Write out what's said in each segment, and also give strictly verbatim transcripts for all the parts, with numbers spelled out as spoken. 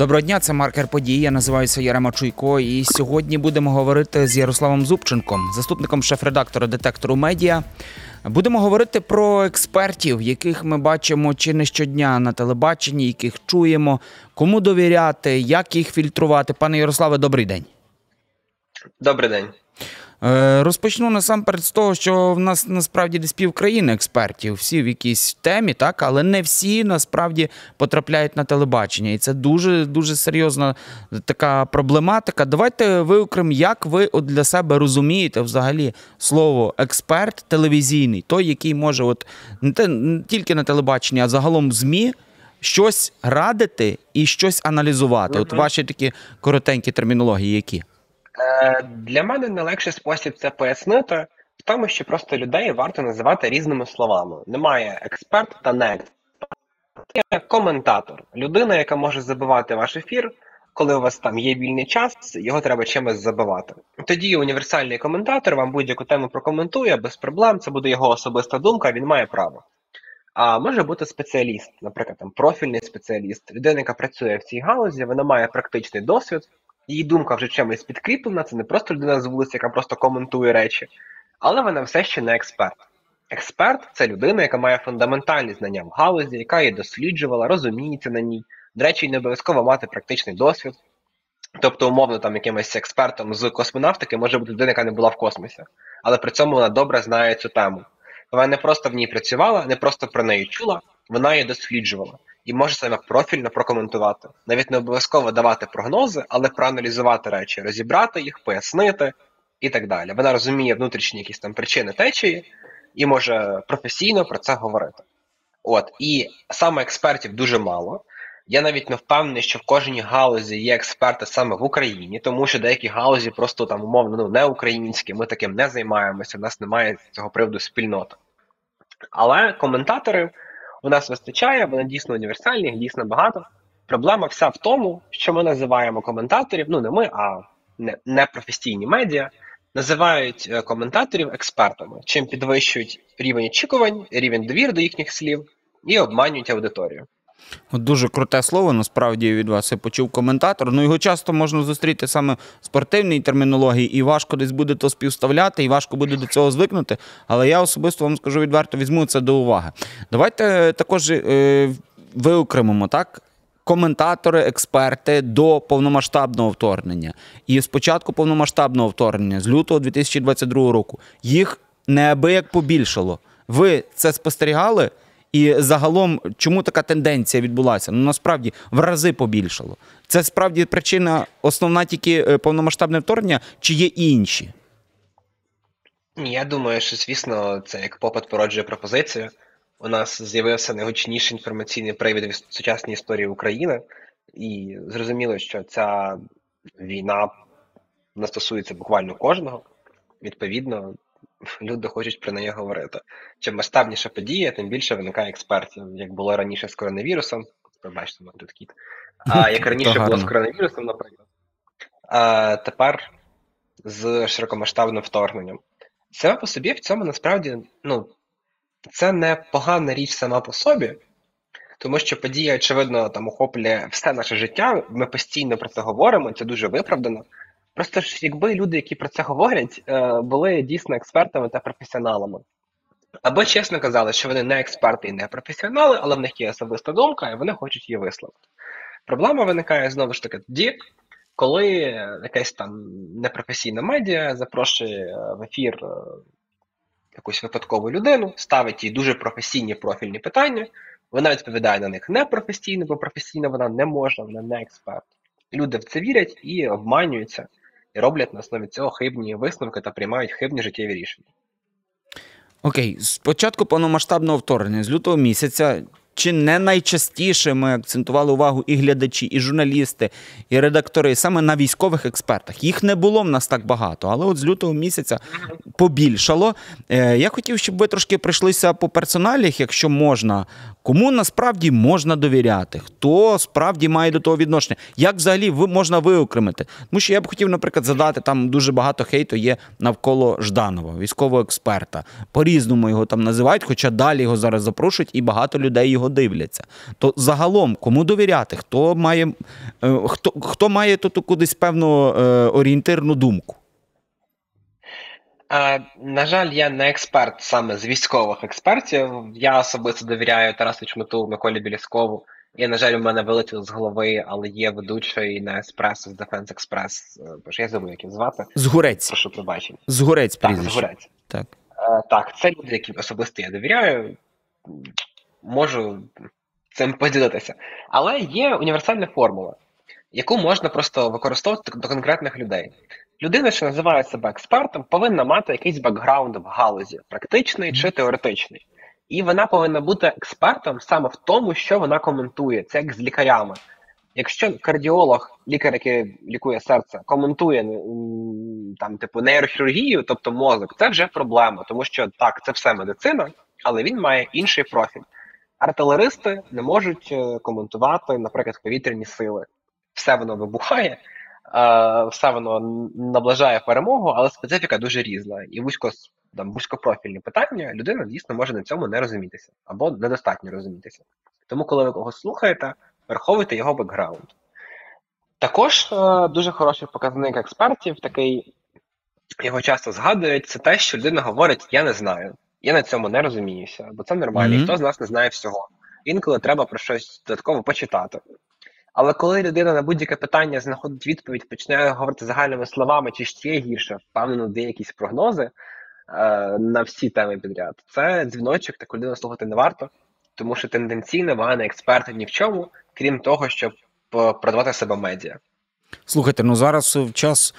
Доброго дня, це «Маркер події». Я називаюся Ярема Чуйко, і сьогодні будемо говорити з Ярославом Зубченком, заступником шеф-редактора «Детектору медіа». Будемо говорити про експертів, яких ми бачимо чи не щодня на телебаченні, яких чуємо, кому довіряти, як їх фільтрувати. Пане Ярославе, добрий день. Добрий день. Розпочну насамперед з того, що в нас насправді десь пів країни експертів, всі в якійсь темі, так, але не всі насправді потрапляють на телебачення. І це дуже, дуже серйозна така проблематика. Давайте виокрем, як ви для себе розумієте взагалі слово експерт телевізійний, той, який може от не тільки на телебаченні, а загалом ЗМІ щось радити і щось аналізувати. От ваші такі коротенькі термінології які? Для мене найлегший спосіб це пояснити в тому, що просто людей варто називати різними словами. Немає експерт та не експерт. Є коментатор. Людина, яка може забивати ваш ефір, коли у вас там є вільний час, його треба чимось забивати. Тоді універсальний коментатор вам будь-яку тему прокоментує без проблем, це буде його особиста думка, він має право. А може бути спеціаліст, наприклад, там, профільний спеціаліст. Людина, яка працює в цій галузі, вона має практичний досвід. Її думка вже чимось підкріплена, це не просто людина з вулиці, яка просто коментує речі, але вона все ще не експерт. Експерт – це людина, яка має фундаментальні знання в галузі, яка її досліджувала, розуміється на ній. До речі, не обов'язково мати практичний досвід. Тобто, умовно, там якимось експертом з космонавтики може бути людина, яка не була в космосі, але при цьому вона добре знає цю тему. Вона не просто в ній працювала, не просто про неї чула, вона її досліджувала. І може саме профільно прокоментувати. Навіть не обов'язково давати прогнози, але проаналізувати речі, розібрати їх, пояснити і так далі. Вона розуміє внутрішні якісь там причини течії і може професійно про це говорити. От, і саме експертів дуже мало. Я навіть не впевнений, що в кожній галузі є експерти саме в Україні, тому що деякі галузі просто там умовно ну, не українські, ми таким не займаємося, у нас немає цього приводу спільноти. Але коментатори у нас вистачає, вони дійсно універсальні, їх дійсно багато. Проблема вся в тому, що ми називаємо коментаторів, ну не ми, а непрофесійні медіа, називають коментаторів експертами, чим підвищують рівень очікувань, рівень довіри до їхніх слів і обманюють аудиторію. От дуже круте слово, насправді, від вас я почув коментатор. Ну, його часто можна зустріти саме в спортивній термінології, і важко десь буде то співставляти, і важко буде до цього звикнути. Але я особисто вам скажу відверто, візьму це до уваги. Давайте також е, виокремимо, так? Коментатори, експерти до повномасштабного вторгнення. І спочатку повномасштабного вторгнення, з лютого дві тисячі двадцять другого року, їх неабияк побільшало. Ви це спостерігали? І загалом, чому така тенденція відбулася? Ну, насправді, в рази побільшало. Це, справді, причина основна тільки повномасштабне вторгнення, чи є і інші? Я думаю, що, звісно, це як попит породжує пропозицію. У нас з'явився найгучніший інформаційний привід в сучасній історії України. І зрозуміло, що ця війна стосується буквально кожного. Відповідно, люди хочуть про неї говорити. Чим масштабніша подія, тим більше виникає експертів, як було раніше з коронавірусом. Пробачте, мене тут кіт. А як раніше було з коронавірусом, наприклад. А тепер з широкомасштабним вторгненням. Саме по собі в цьому насправді, ну, це не погана річ сама по собі, тому що подія, очевидно, там охоплює все наше життя. Ми постійно про це говоримо, це дуже виправдано. Просто ж якби люди, які про це говорять, були дійсно експертами та професіоналами. Або чесно казали, що вони не експерти і не професіонали, але в них є особиста думка, і вони хочуть її висловити. Проблема виникає, знову ж таки, тоді, коли якась там непрофесійна медіа запрошує в ефір якусь випадкову людину, ставить їй дуже професійні профільні питання, вона відповідає на них непрофесійно, бо професійно вона не може, вона не експерт. Люди в це вірять і обманюються. І роблять на основі цього хибні висновки та приймають хибні життєві рішення. Окей, з початку повномасштабного вторгнення, з лютого місяця, чи не найчастіше ми акцентували увагу і глядачі, і журналісти, і редактори саме на військових експертах. Їх не було в нас так багато, але от з лютого місяця побільшало. Я хотів, щоб ви трошки пройшлися по персоналях, якщо можна. Кому насправді можна довіряти? Хто справді має до того відношення? Як взагалі можна виокремити? Тому що я б хотів, наприклад, задати, там дуже багато хейту є навколо Жданова, військового експерта. По-різному його там називають, хоча далі його зараз запрошують і багато людей його дивляться. То загалом, кому довіряти, хто має, хто, хто має тут кудись певну е, орієнтирну думку? На жаль, я не експерт саме з військових експертів. Я особисто довіряю Тарасу Чмоту, Миколі Біліскову. І, на жаль, у мене вилетіло з голови, але є ведучий на Еспресо з Defense Express. Я забув, як їм звати. Згурець. Прошу пробачення. Згурець прізвище. Згурець. Так. Так, це люди, яким особисто я довіряю. Можу цим поділитися. Але є універсальна формула, яку можна просто використовувати до конкретних людей. Людина, що називає себе експертом, повинна мати якийсь бекграунд в галузі, практичний чи теоретичний. І вона повинна бути експертом саме в тому, що вона коментує. Це як з лікарями. Якщо кардіолог, лікар, який лікує серце, коментує там, типу, нейрохірургію, тобто мозок, це вже проблема. Тому що, так, це все медицина, але він має інший профіль. Артилеристи не можуть коментувати, наприклад, повітряні сили. Все воно вибухає. Все воно наближає перемогу, але специфіка дуже різна. І вузько, там, вузькопрофільні питання людина, дійсно, може на цьому не розумітися. Або недостатньо розумітися. Тому, коли ви когось слухаєте, враховуйте його бекграунд. Також дуже хороший показник експертів, такий, його часто згадують, це те, що людина говорить, я не знаю, я на цьому не розуміюся, бо це нормально, ніхто mm-hmm. з нас не знає всього. Інколи треба про щось додатково почитати. Але коли людина на будь-яке питання знаходить відповідь, починає говорити загальними словами, чи ще гірше, впевнено, де якісь прогнози е, на всі теми підряд, це дзвіночок, таку людину слухати не варто, тому що тенденційно багато експертів ні в чому, крім того, щоб продавати себе медіа. Слухайте, ну зараз в час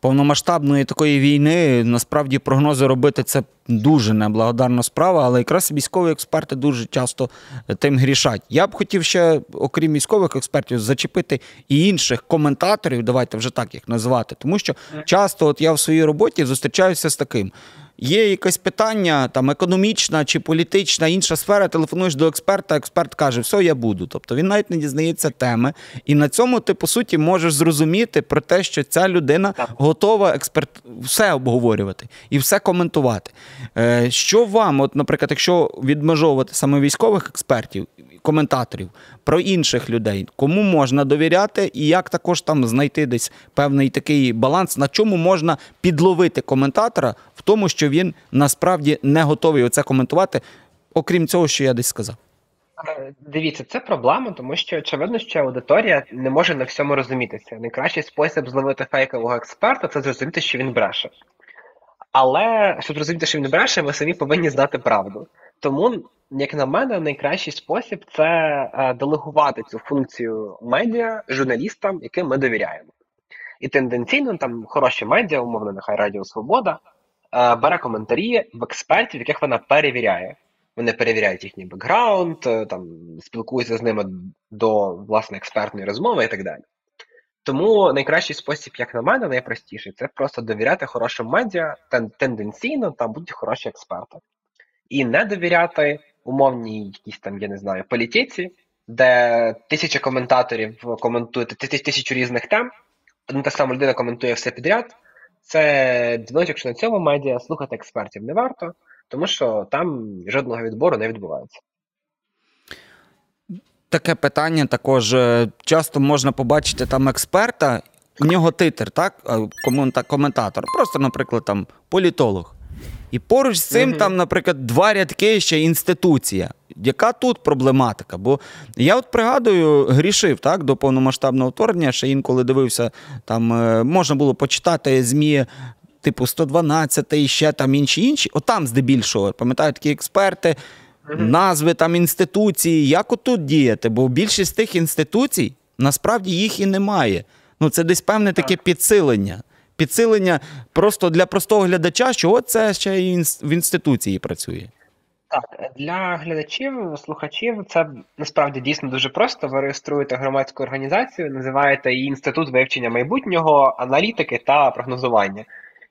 повномасштабної такої війни, насправді, прогнози робити – це дуже неблагодарна справа, але якраз військові експерти дуже часто тим грішать. Я б хотів ще, окрім військових експертів, зачепити і інших коментаторів, давайте вже так їх називати, тому що часто от я в своїй роботі зустрічаюся з таким. Є якесь питання, там, економічна чи політична, інша сфера, телефонуєш до експерта, експерт каже, все, я буду. Тобто він навіть не дізнається теми. І на цьому ти, по суті, можеш зрозуміти про те, що ця людина готова експерт... все обговорювати і все коментувати. Що вам, от, наприклад, якщо відмежовувати саме військових експертів, коментаторів, про інших людей, кому можна довіряти і як також там знайти десь певний такий баланс, на чому можна підловити коментатора в тому, що він насправді не готовий оце коментувати, окрім цього, що я десь сказав? Дивіться, це проблема, тому що, очевидно, що аудиторія не може на всьому розумітися. Найкращий спосіб зловити фейкового експерта – це зрозуміти, що він бреше. Але, щоб розуміти, що він бреше, ви самі повинні знати правду. Тому, як на мене, найкращий спосіб – це делегувати цю функцію медіа журналістам, яким ми довіряємо. І тенденційно, там, хороші медіа, умовно, нехай Радіо Свобода, бере коментарі в експертів, яких вона перевіряє. Вони перевіряють їхній бекграунд, там, спілкуються з ними до, власне, експертної розмови і так далі. Тому найкращий спосіб, як на мене, найпростіший, це просто довіряти хорошим медіа, тенденційно там будуть хороші експерти. І не довіряти умовній якісь там, я не знаю, політиці, де тисяча коментаторів коментують тисячу різних тем, одна та сама людина коментує все підряд. Це дзвіночок, що на цьому медіа слухати експертів не варто, тому що там жодного відбору не відбувається. Таке питання також. Часто можна побачити там експерта, в нього титр, так? Коментатор. Просто, наприклад, там політолог. І поруч з цим, mm-hmm. там, наприклад, два рядки ще інституція. Яка тут проблематика? Бо я от пригадую, грішив так, до повномасштабного вторгнення, ще інколи дивився, там можна було почитати ЗМІ типу сто дванадцять і ще там інші-інші. От там здебільшого, пам'ятаю, такі експерти, mm-hmm. назви там інституції. Як отут діяти? Бо більшість тих інституцій, насправді, їх і немає. Ну, це десь певне таке підсилення. Підсилення просто для простого глядача, що от це ще і в інституції працює. Так, для глядачів, слухачів це насправді дійсно дуже просто. Ви реєструєте громадську організацію, називаєте її Інститут вивчення майбутнього, аналітики та прогнозування.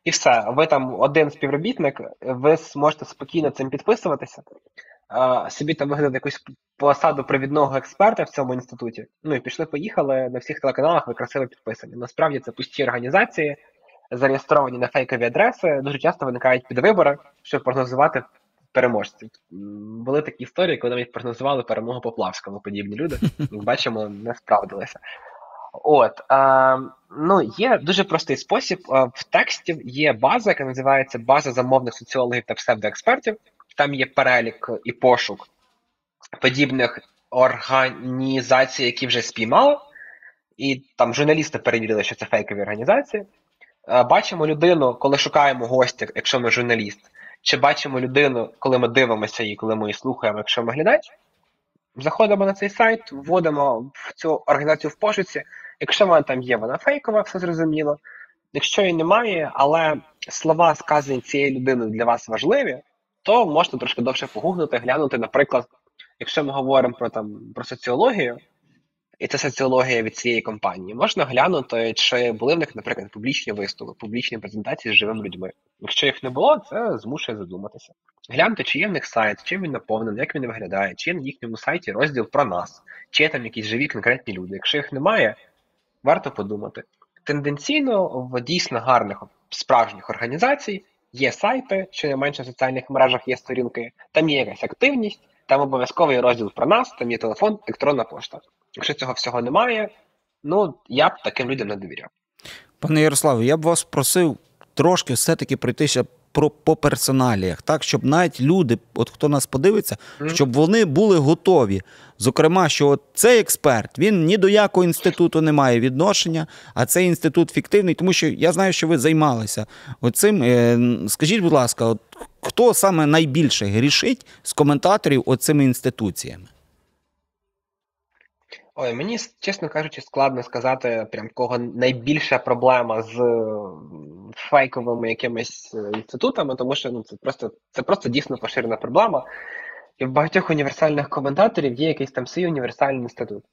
І все, ви там один співробітник, ви зможете спокійно цим підписуватися, собі там вигадати якусь посаду провідного експерта в цьому інституті. Ну і пішли-поїхали, на всіх телеканалах ви красиво підписані. Насправді це пусті організації, зареєстровані на фейкові адреси, дуже часто виникають підвибори, щоб прогнозувати переможців. Були такі історії, коли навіть прогнозували перемогу Поплавському, подібні люди. Як бачимо, не справдилися. От, е, ну, є дуже простий спосіб. В тексті є база, яка називається «База замовних соціологів та псевдоекспертів». Там є перелік і пошук подібних організацій, які вже спіймали. І там журналісти перевірили, що це фейкові організації. Бачимо людину, коли шукаємо гостя, якщо ми журналіст, чи бачимо людину, коли ми дивимося її, коли ми її слухаємо, якщо ми глядач. Заходимо на цей сайт, вводимо в цю організацію в пошуці. Якщо вона там є, вона фейкова, все зрозуміло. Якщо її немає, але слова, сказані цією людиною, для вас важливі, то можете трошки довше погуглити, глянути, наприклад, якщо ми говоримо про, там, про соціологію, і це соціологія від цієї компанії, можна глянути, чи були в них, наприклад, публічні виступи, публічні презентації з живими людьми. Якщо їх не було, це змушує задуматися. Гляньте, чи є в них сайт, чим він наповнений, як він виглядає, чи є на їхньому сайті розділ про нас, чи є там якісь живі конкретні люди. Якщо їх немає, варто подумати. Тенденційно в дійсно гарних, справжніх організацій є сайти, що не менше в соціальних мережах є сторінки, там є якась активність, там обов'язково є розділ про нас, там є телефон, електронна пошта. Якщо цього всього немає, ну, я б таким людям не довіряв. Пане Ярославе, я б вас просив трошки все-таки пройтися про, по персоналіях, так, щоб навіть люди, от хто нас подивиться, mm-hmm. щоб вони були готові. Зокрема, що от цей експерт, він ні до якого інституту не має відношення, а цей інститут фіктивний, тому що я знаю, що ви займалися оцим. Скажіть, будь ласка, от хто саме найбільше грішить з коментаторів оцими інституціями? Ой, мені, чесно кажучи, складно сказати, прям кого найбільша проблема з фейковими якимись інститутами, тому що ну, це просто, це просто дійсно поширена проблема. І в багатьох універсальних коментаторів є якийсь там свій універсальний інститут.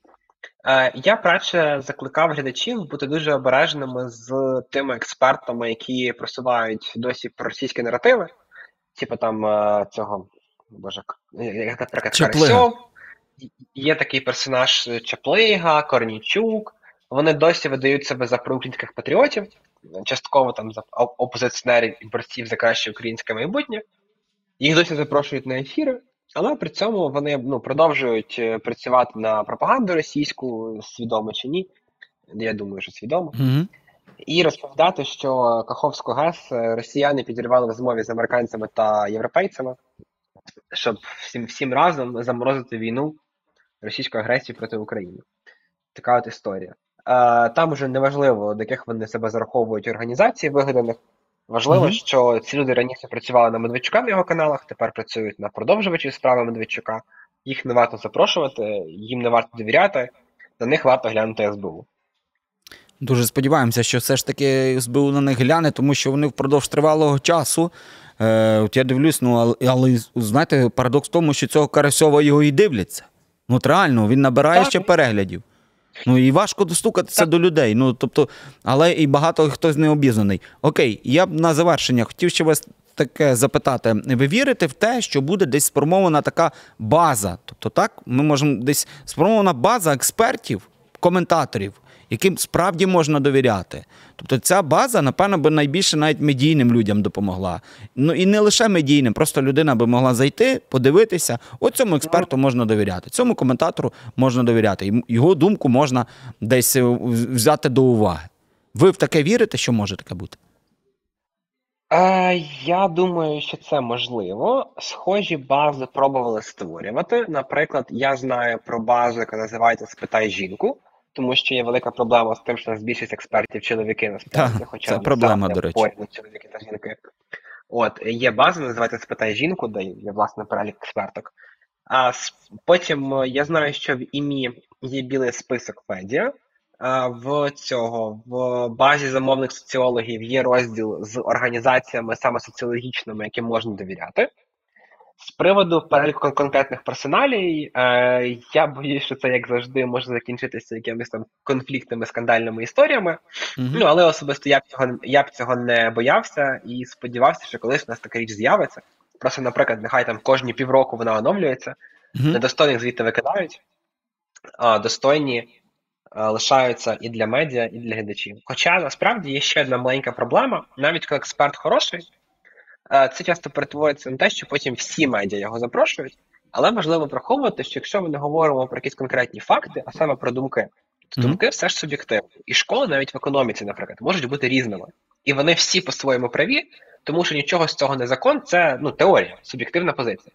Е, я радше закликав глядачів бути дуже обережними з тими експертами, які просувають досі проросійські наративи, типу там цього, боже, як, наприклад, Карасьов. Є такий персонаж Чаплига, Корнійчук. Вони досі видають себе за проукраїнських патріотів, частково там за опозиціонерів і борців за краще українське майбутнє. Їх досі запрошують на ефіри, але при цьому вони ну, продовжують працювати на пропаганду російську, свідомо чи ні. Я думаю, що свідомо. Mm-hmm. І розповідати, що Каховську ГЕС росіяни підірвали в змові з американцями та європейцями, щоб всім, всім разом заморозити війну російської агресії проти України. Така от історія. Е, там уже неважливо, до яких вони себе зараховують організації вигаданих. Важливо, mm-hmm. що ці люди раніше працювали на Медведчука на його каналах, тепер працюють на продовжувачі справи Медведчука. Їх не варто запрошувати, їм не варто довіряти, на них варто глянути ес бе у. Дуже сподіваємося, що все ж таки ес бе у на них гляне, тому що вони впродовж тривалого часу. Е, от я дивлюсь, ну, але, знаєте, парадокс в тому, що цього Карасьова його і дивляться. Ну, реально, він набирає так. ще переглядів. Ну, і важко достукатися так. до людей. Ну, тобто, але і багато хтось не обізнаний. Окей, я б на завершення хотів ще вас таке запитати. Ви вірите в те, що буде десь сформована така база? Тобто, так, ми можемо десь сформована база експертів, коментаторів, яким справді можна довіряти. Тобто ця база, напевно, би найбільше навіть медійним людям допомогла. Ну і не лише медійним, просто людина би могла зайти, подивитися. От цьому експерту можна довіряти, цьому коментатору можна довіряти. Його думку можна десь взяти до уваги. Ви в таке вірите, що може таке бути? Е, я думаю, що це можливо. Схожі бази пробували створювати. Наприклад, я знаю про базу, яка називається «Спитай жінку», тому що є велика проблема з тим, що нас більшість експертів чоловіки насправді, хоча це проблема, до речі. Чоловіки та жінки. От, є база, називається «Спитай жінку», де є, власне, перелік експерток. А потім я знаю, що в ІМІ є білий список медіа. В цього, в базі замовних соціологів є розділ з організаціями саме соціологічними, яким можна довіряти. З приводу переліку конкретних персоналій, е, я боюсь, що це, як завжди, може закінчитися якимись там конфліктами, скандальними історіями. Mm-hmm. Ну, але особисто я б, цього, я б цього не боявся і сподівався, що колись у нас така річ з'явиться. Просто, наприклад, нехай там кожні півроку вона оновлюється, mm-hmm. недостойних звідти викидають, а достойні а, лишаються і для медіа, і для глядачів. Хоча, насправді, є ще одна маленька проблема. Навіть коли експерт хороший, це часто перетворюється на те, що потім всі медіа його запрошують, але важливо враховувати, що якщо ми не говоримо про якісь конкретні факти, а саме про думки, то думки все ж суб'єктивні. І школи навіть в економіці, наприклад, можуть бути різними. І вони всі по-своєму праві, тому що нічого з цього не закон, це ну, теорія, суб'єктивна позиція.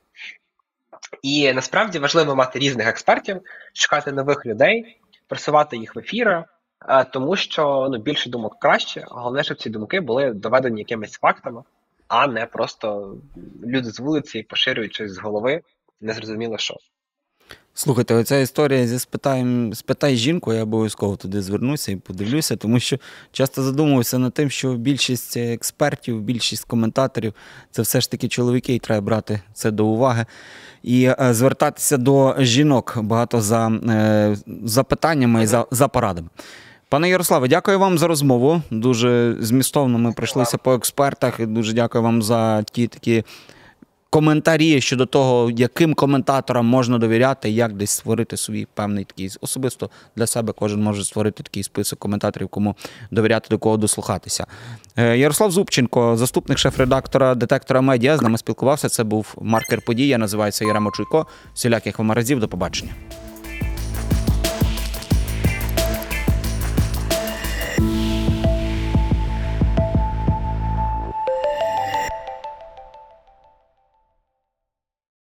І насправді важливо мати різних експертів, шукати нових людей, просувати їх в ефіри, тому що ну, більше думок краще, головне, щоб ці думки були доведені якимись фактами, а не просто люди з вулиці поширюють щось з голови, незрозуміло що. Слухайте, оця історія зі «Спитай, спитай жінку», я обов'язково туди звернуся і подивлюся, тому що часто задумувався над тим, що більшість експертів, більшість коментаторів – це все ж таки чоловіки, і треба брати це до уваги. І е, звертатися до жінок багато за е, запитаннями і за, за порадами. Пане Ярославе, дякую вам за розмову. Дуже змістовно ми пройшлися по експертах. І дуже дякую вам за ті такі коментарі щодо того, яким коментаторам можна довіряти, як десь створити свій певний такий, особисто для себе кожен може створити такий список коментаторів, кому довіряти, до кого дослухатися. Ярослав Зубченко, заступник шеф-редактора «Детектора медіа», з нами спілкувався. Це був «Маркер подій». Я називаюся Ярема Чуйко. Всіляких вам разів. До побачення.